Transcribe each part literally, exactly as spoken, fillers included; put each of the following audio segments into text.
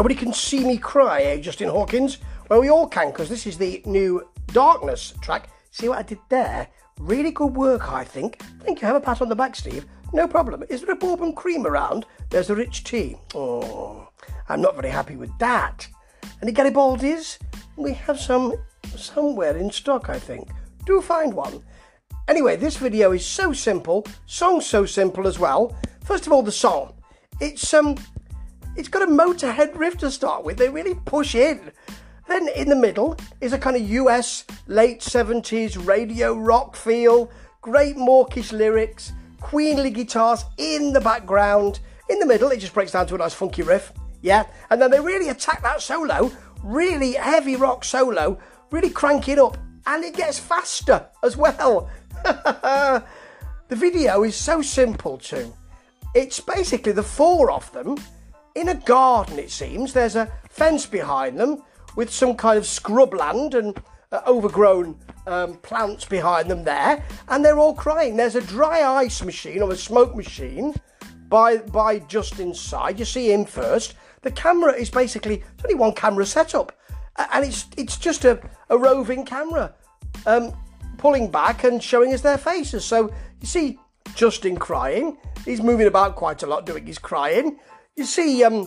Nobody can see me cry, eh, Justin Hawkins? Well, we all can, because this is the new Darkness track. See what I did there? Really good work, I think. Thank you. Have a pat on the back, Steve. No problem. Is there a bourbon cream around? There's a rich tea. Oh, I'm not very happy with that. Any Garibaldi's? We have some somewhere in stock, I think. Do find one. Anyway, this video is so simple. Song's so simple as well. First of all, the song. It's um, it's got a Motorhead riff to start with. They really push in. Then in the middle is a kind of U S late seventies radio rock feel. Great mawkish lyrics. Queenly guitars in the background. In the middle, it just breaks down to a nice funky riff. Yeah, and then they really attack that solo. Really heavy rock solo. Really crank it up. And it gets faster as well. The video is so simple too. It's basically the four of them in a garden, it seems. There's a fence behind them with some kind of scrubland and uh, overgrown um, plants behind them there. And they're all crying. There's a dry ice machine or a smoke machine by, by Justin's side. You see him first. The camera is basically, there's only one camera setup. And it's it's just a, a roving camera um, pulling back and showing us their faces. So you see Justin crying. He's moving about quite a lot doing his crying. You see um,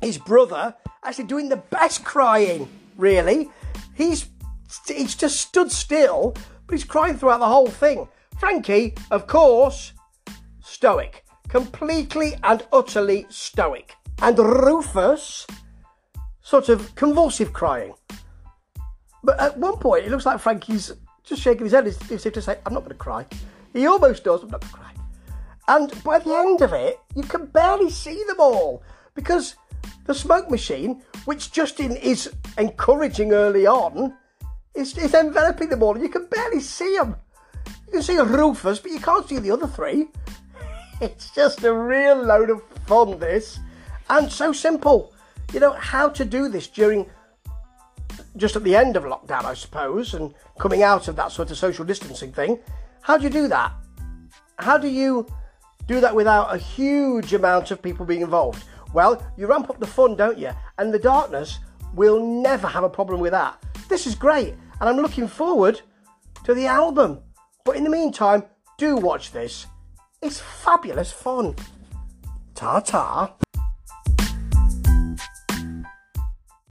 his brother actually doing the best crying, really. He's, he's just stood still, but he's crying throughout the whole thing. Frankie, of course, stoic. Completely and utterly stoic. And Rufus, sort of convulsive crying. But at one point, it looks like Frankie's just shaking his head as if to say, I'm not going to cry. He almost does, I'm not going to cry. And by the end of it, you can barely see them all. Because the smoke machine, which Justin is encouraging early on, is, is enveloping them all. And you can barely see them. You can see Rufus, but you can't see the other three. It's just a real load of fun, this. And so simple. You know, how to do this during, just at the end of lockdown, I suppose, and coming out of that sort of social distancing thing. How do you do that? How do you do that without a huge amount of people being involved? Well, you ramp up the fun, don't you? And the Darkness will never have a problem with that. This is great, and I'm looking forward to the album. But in the meantime, do watch this. It's fabulous fun. Ta-ta.